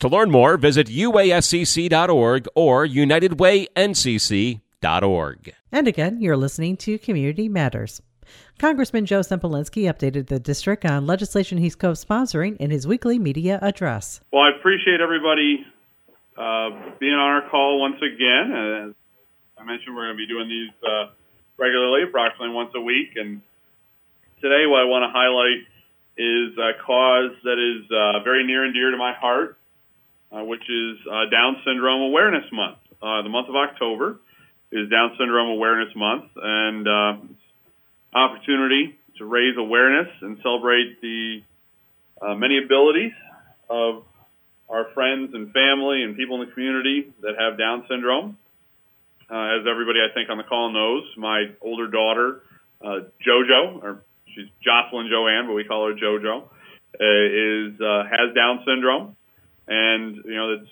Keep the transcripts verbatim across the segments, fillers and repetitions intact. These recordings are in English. To learn more, visit U A S C C dot org or United Way N C C dot org. And again, you're listening to Community Matters. Congressman Joe Sempolinski updated the district on legislation he's co-sponsoring in his weekly media address. Well, I appreciate everybody uh, being on our call once again. As I mentioned, we're going to be doing these uh, regularly, approximately once a week. And today what I want to highlight is a cause that is uh, very near and dear to my heart, uh, which is uh, Down Syndrome Awareness Month. Uh, the month of October is Down Syndrome Awareness Month, and uh, it's an opportunity to raise awareness and celebrate the uh, many abilities of our friends and family and people in the community that have Down syndrome. Uh, as everybody I think on the call knows, my older daughter, uh, JoJo, or she's Jocelyn Joanne, but we call her JoJo, uh, is uh, has Down syndrome, and you know that's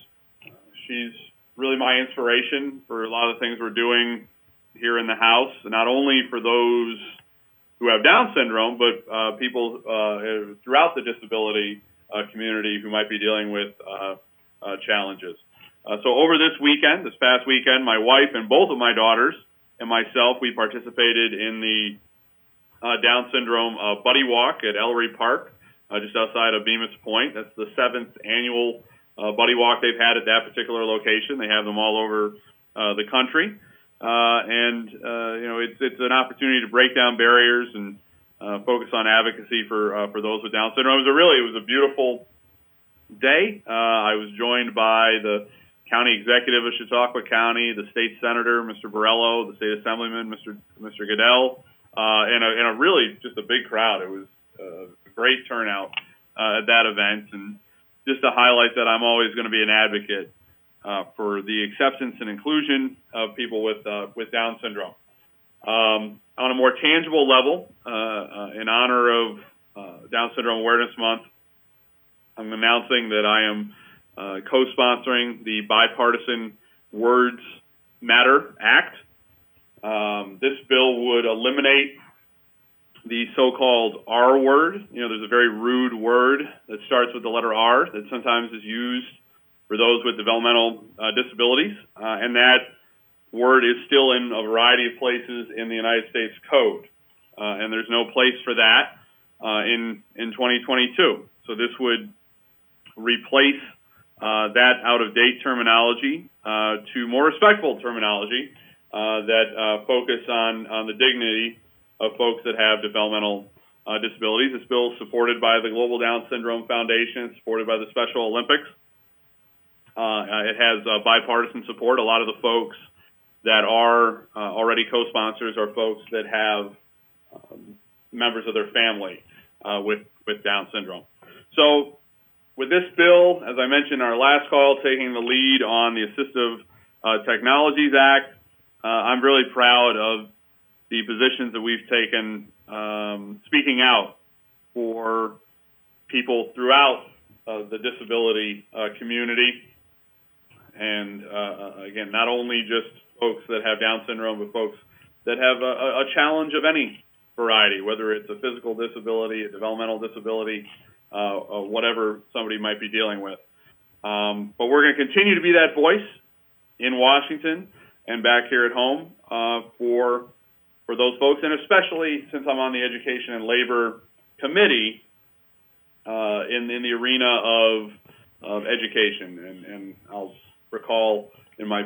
she's really my inspiration for a lot of the things we're doing here in the house. Not only for those who have Down syndrome, but uh, people uh, throughout the disability uh, community who might be dealing with uh, uh, challenges. Uh, so over this weekend, this past weekend, my wife and both of my daughters and myself, we participated in the Uh, Down Syndrome uh, Buddy Walk at Ellery Park, uh, just outside of Bemis Point. That's the seventh annual uh, Buddy Walk they've had at that particular location. They have them all over uh, the country. Uh, and, uh, you know, it's it's an opportunity to break down barriers and uh, focus on advocacy for uh, for those with Down syndrome. It was a really, it was a beautiful day. Uh, I was joined by the County Executive of Chautauqua County, the State Senator, Mister Borrello, the State Assemblyman, Mister Mister Goodell, Uh, and, a, and a really just a big crowd. It was uh, a great turnout uh, at that event. And just to highlight that I'm always going to be an advocate uh, for the acceptance and inclusion of people with uh, with Down syndrome. Um, on a more tangible level, uh, uh, in honor of uh, Down Syndrome Awareness Month, I'm announcing that I am uh, co-sponsoring the Bipartisan Words Matter Act. Um, this bill would eliminate the so-called R word. You know, there's a very rude word that starts with the letter R that sometimes is used for those with developmental uh, disabilities, uh, and that word is still in a variety of places in the United States Code, uh, and there's no place for that uh, in in twenty twenty-two. So this would replace uh, that out-of-date terminology uh, to more respectful terminology Uh, that uh, focus on, on the dignity of folks that have developmental uh, disabilities. This bill is supported by the Global Down Syndrome Foundation. It's supported by the Special Olympics. Uh, it has uh, bipartisan support. A lot of the folks that are uh, already co-sponsors are folks that have um, members of their family uh, with, with Down syndrome. So with this bill, as I mentioned in our last call, taking the lead on the Assistive uh, Technologies Act, Uh, I'm really proud of the positions that we've taken um, speaking out for people throughout uh, the disability uh, community. And, uh, again, not only just folks that have Down syndrome, but folks that have a, a challenge of any variety, whether it's a physical disability, a developmental disability, uh, or whatever somebody might be dealing with. Um, but we're going to continue to be that voice in Washington and back here at home uh, for for those folks, and especially since I'm on the Education and Labor Committee uh, in in the arena of of education, and, and I'll recall in my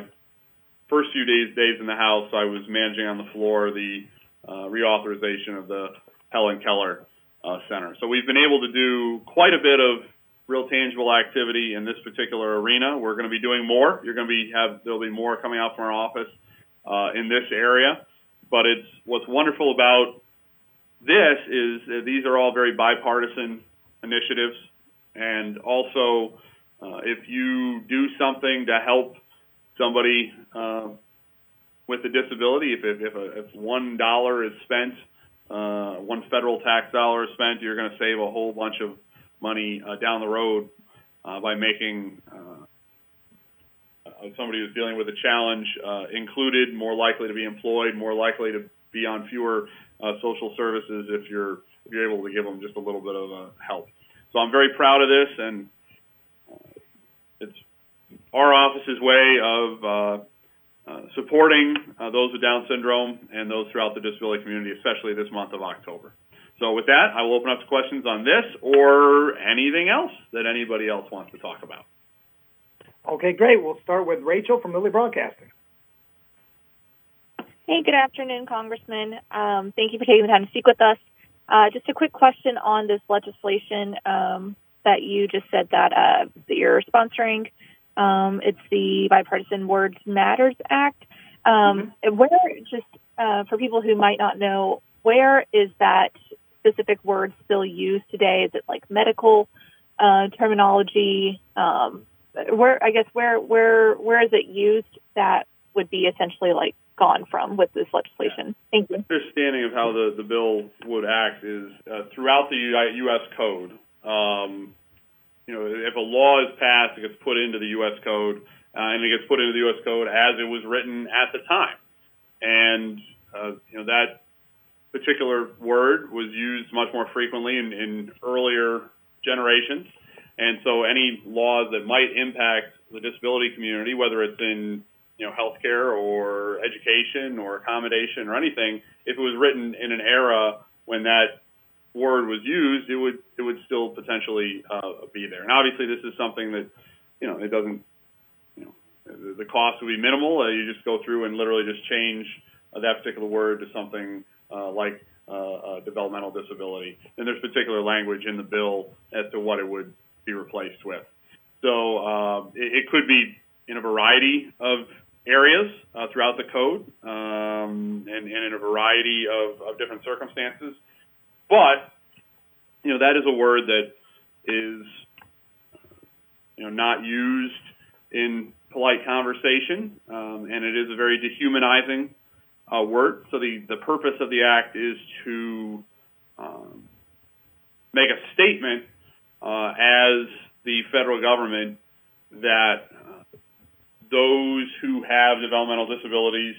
first few days, days in the House, I was managing on the floor the uh, reauthorization of the Helen Keller uh, Center. So we've been able to do quite a bit of real tangible activity in this particular arena. We're going to be doing more. You're going to be have there'll be more coming out from our office uh, in this area. But it's what's wonderful about this is uh, these are all very bipartisan initiatives, and also uh, if you do something to help somebody uh, with a disability, if if, if, a, if one dollar is spent, uh, one federal tax dollar is spent, you're going to save a whole bunch of money uh, down the road uh, by making uh, somebody who's dealing with a challenge uh, included, more likely to be employed, more likely to be on fewer uh, social services if you're if you're able to give them just a little bit of uh, help. So I'm very proud of this, and it's our office's way of uh, uh, supporting uh, those with Down syndrome and those throughout the disability community, especially this month of October. So with that, I will open up to questions on this or anything else that anybody else wants to talk about. Okay, great. We'll start with Rachel from Lily Broadcasting. Hey, good afternoon, Congressman. Um, thank you for taking the time to speak with us. Uh, just a quick question on this legislation um, that you just said that, uh, that you're sponsoring. Um, it's the Bipartisan Words Matters Act. Um, mm-hmm. Where, just uh, for people who might not know, where is that specific word still used today? Is it like medical uh, terminology? Um, where I guess where where where is it used that would be essentially like gone from with this legislation? Thank you. My understanding of how the, the bill would act is uh, throughout the U S Code. Um, you know, if a law is passed, it gets put into the U S Code, uh, and it gets put into the U S Code as it was written at the time. And uh, you know that particular word was used much more frequently in, in earlier generations. And so any laws that might impact the disability community, whether it's in, you know, healthcare or education or accommodation or anything, if it was written in an era when that word was used, it would it would still potentially uh, be there. And obviously this is something that, you know, it doesn't, you know, the cost would be minimal. Uh, you just go through and literally just change uh, that particular word to something Uh, like uh, uh, developmental disability. And there's particular language in the bill as to what it would be replaced with. So uh, it, it could be in a variety of areas uh, throughout the code um, and, and in a variety of, of different circumstances. But, you know, that is a word that is, you know, not used in polite conversation, um, and it is a very dehumanizing Uh, word. So the, the purpose of the act is to um, make a statement uh, as the federal government that uh, those who have developmental disabilities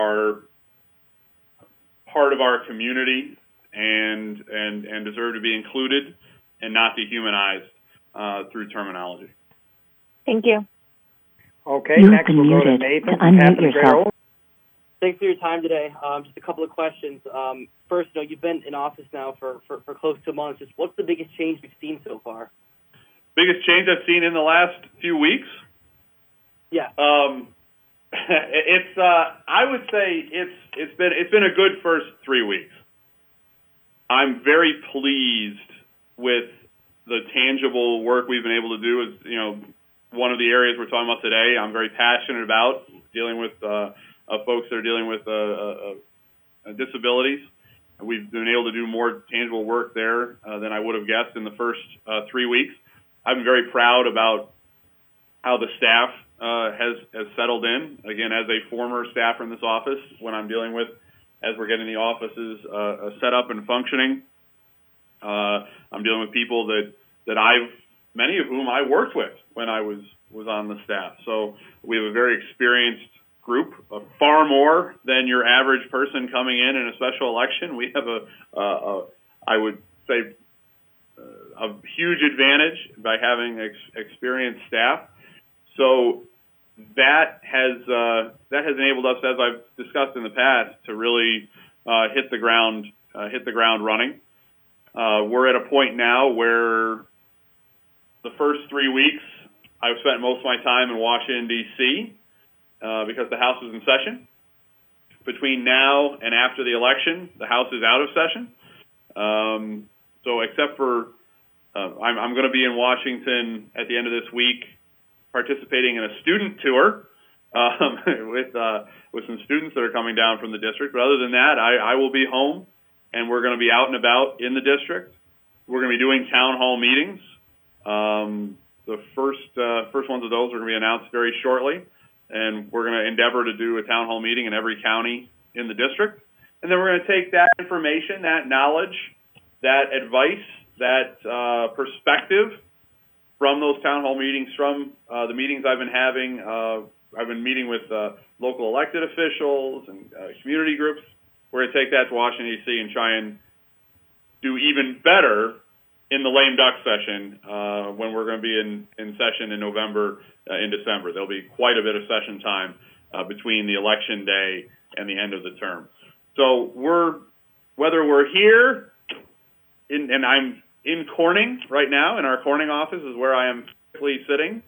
are part of our community and and, and deserve to be included and not dehumanized uh, through terminology. Thank you. Okay, you next we'll go to Nathan. Unmute yourself. Thanks for your time today. Um, just a couple of questions. Um, first, you know, you've been in office now for, for, for close to a month. Just what's the biggest change you've seen so far? Biggest change I've seen in the last few weeks? Yeah. Um, it's. Uh, I would say it's it's been it's been a good first three weeks. I'm very pleased with the tangible work we've been able to do. Is you know, one of the areas we're talking about today, I'm very passionate about dealing with. Uh, Uh, folks that are dealing with uh, uh, uh, disabilities. We've been able to do more tangible work there uh, than I would have guessed in the first uh, three weeks. I'm very proud about how the staff uh, has, has settled in. Again, as a former staffer in this office, when I'm dealing with, as we're getting the offices uh, set up and functioning, uh, I'm dealing with people that, that I've, many of whom I worked with when I was, was on the staff. So we have a very experienced group, uh, far more than your average person coming in in a special election. We have a, uh, a I would say, uh, a huge advantage by having ex- experienced staff. So that has uh, that has enabled us, as I've discussed in the past, to really uh, hit the ground uh, hit the ground running. Uh, we're at a point now where the first three weeks I've spent most of my time in Washington, D C uh, because the House is in session. Between now and after the election, the House is out of session. Um, so except for, uh, I'm, I'm going to be in Washington at the end of this week participating in a student tour um, with uh, with some students that are coming down from the district. But other than that, I, I will be home, and we're going to be out and about in the district. We're going to be doing town hall meetings. Um, the first uh, first ones of those are going to be announced very shortly. And we're going to endeavor to do a town hall meeting in every county in the district. And then we're going to take that information, that knowledge, that advice, that uh, perspective from those town hall meetings, from uh, the meetings I've been having. Uh, I've been meeting with uh, local elected officials and uh, community groups. We're going to take that to Washington, D C and try and do even better in the lame duck session uh, when we're going to be in, in session in November, uh, in December. There'll be quite a bit of session time uh, between the election day and the end of the term. So we're whether we're here, in, and I'm in Corning right now, in our Corning office is where I am physically sitting,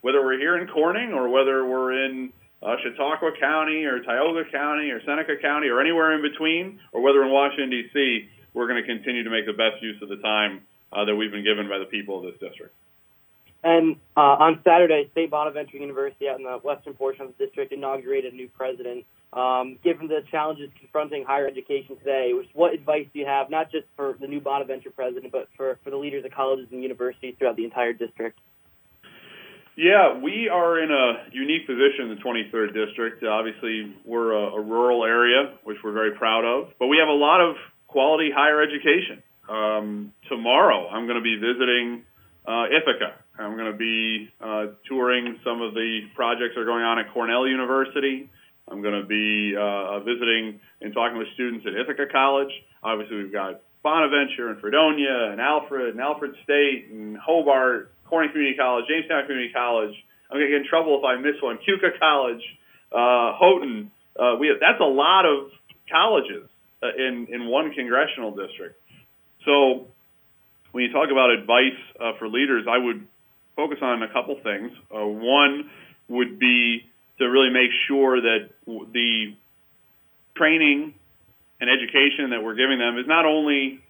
whether we're here in Corning or whether we're in uh, Chautauqua County or Tioga County or Seneca County or anywhere in between, or whether in Washington, D C, we're going to continue to make the best use of the time Uh, that we've been given by the people of this district. And uh, on Saturday, Saint Bonaventure University out in the western portion of the district inaugurated a new president. Um, given the challenges confronting higher education today, which, what advice do you have, not just for the new Bonaventure president, but for, for the leaders of colleges and universities throughout the entire district? Yeah, we are in a unique position in the twenty-third District. Uh, obviously, we're a, a rural area, which we're very proud of, but we have a lot of quality higher education. Um, tomorrow, I'm going to be visiting uh, Ithaca. I'm going to be uh, touring some of the projects that are going on at Cornell University. I'm going to be uh, visiting and talking with students at Ithaca College. Obviously, we've got Bonaventure and Fredonia and Alfred and Alfred State and Hobart, Corning Community College, Jamestown Community College. I'm going to get in trouble if I miss one. Keuka College, uh, Houghton. Uh, we have, that's a lot of colleges uh, in, in one congressional district. So when you talk about advice uh, for leaders, I would focus on a couple things. Uh, one would be to really make sure that w- the training and education that we're giving them is not only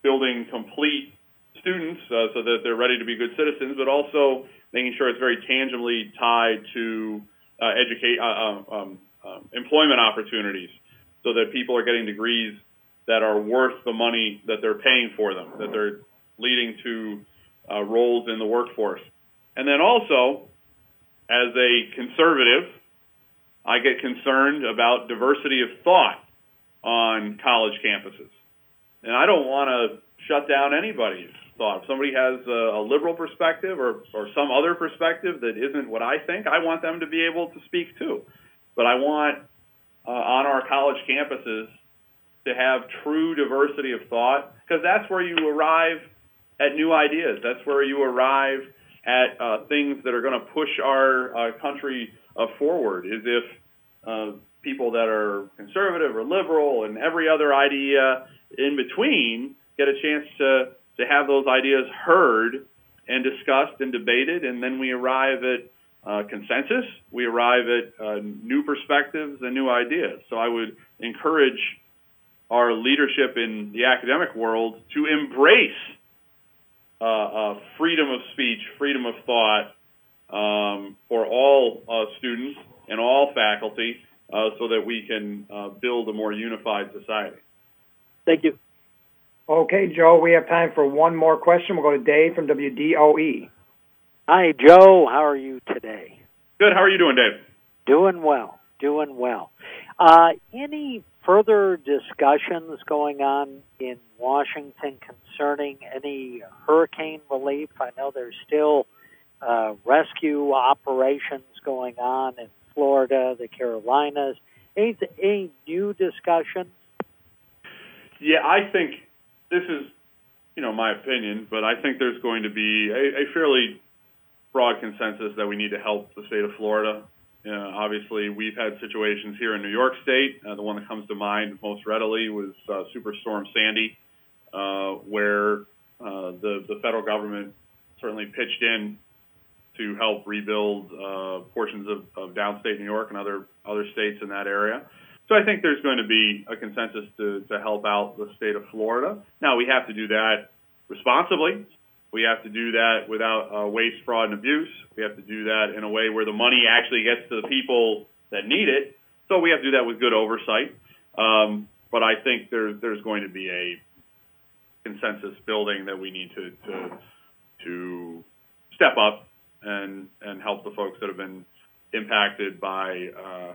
building complete students uh, so that they're ready to be good citizens, but also making sure it's very tangibly tied to uh, educate, uh, um, um, employment opportunities so that people are getting degrees that are worth the money that they're paying for them, that they're leading to uh, roles in the workforce. And then also, as a conservative, I get concerned about diversity of thought on college campuses. And I don't want to shut down anybody's thought. If somebody has a, a liberal perspective or, or some other perspective that isn't what I think, I want them to be able to speak too. But I want uh, on our college campuses to have true diversity of thought, because that's where you arrive at new ideas. That's where you arrive at uh, things that are going to push our uh, country uh, forward, is if uh, people that are conservative or liberal and every other idea in between get a chance to, to have those ideas heard and discussed and debated, and then we arrive at Uh, consensus. We arrive at uh, new perspectives and new ideas. So I would encourage our leadership in the academic world to embrace uh, uh, freedom of speech, freedom of thought um, for all uh, students and all faculty uh, so that we can uh, build a more unified society. Thank you. Okay, Joe, we have time for one more question. We'll go to Dave from W D O E. Hi, Joe. How are you today? Good. How are you doing, Dave? Doing well. Doing well. Uh, any further discussions going on in Washington concerning any hurricane relief? I know there's still uh, rescue operations going on in Florida, the Carolinas. Any, any new discussion? Yeah, I think this is, you know, my opinion, but I think there's going to be a, a fairly broad consensus that we need to help the state of Florida. Uh, obviously, we've had situations here in New York State. Uh, the one that comes to mind most readily was uh, Superstorm Sandy, uh, where uh, the, the federal government certainly pitched in to help rebuild uh, portions of, of downstate New York and other other states in that area. So I think there's going to be a consensus to, to help out the state of Florida. Now, we have to do that responsibly. We have to do that without uh, waste, fraud, and abuse. We have to do that in a way where the money actually gets to the people that need it. So we have to do that with good oversight. Um, but I think there, there's going to be a consensus building that we need to to, to step up and, and help the folks that have been impacted by uh,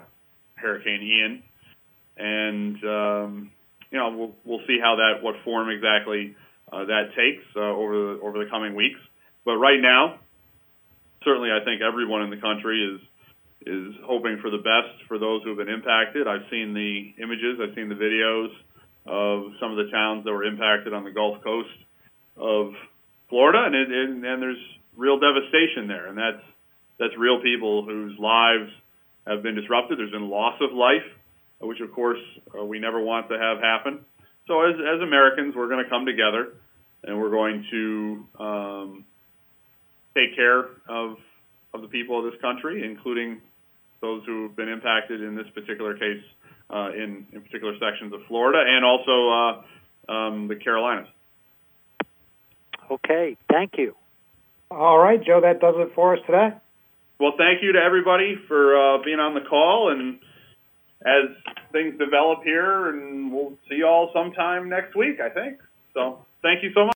Hurricane Ian. And, um, you know, we'll, we'll see how that, what form exactly uh, that takes uh, over the, over the coming weeks. But right now, certainly I think everyone in the country is is hoping for the best for those who have been impacted. I've seen the images, I've seen the videos of some of the towns that were impacted on the Gulf Coast of Florida, and, it, and, and there's real devastation there, and that's that's real people whose lives have been disrupted. There's been loss of life, which, of course, uh, we never want to have happen. So as, as Americans, we're going to come together, and we're going to um, take care of, of the people of this country, including those who have been impacted in this particular case uh, in, in particular sections of Florida and also uh, um, the Carolinas. Okay, thank you. All right, Joe, that does it for us today. Well, thank you to everybody for uh, being on the call, and as things develop here, and we'll see you all sometime next week, I think. So thank you so much.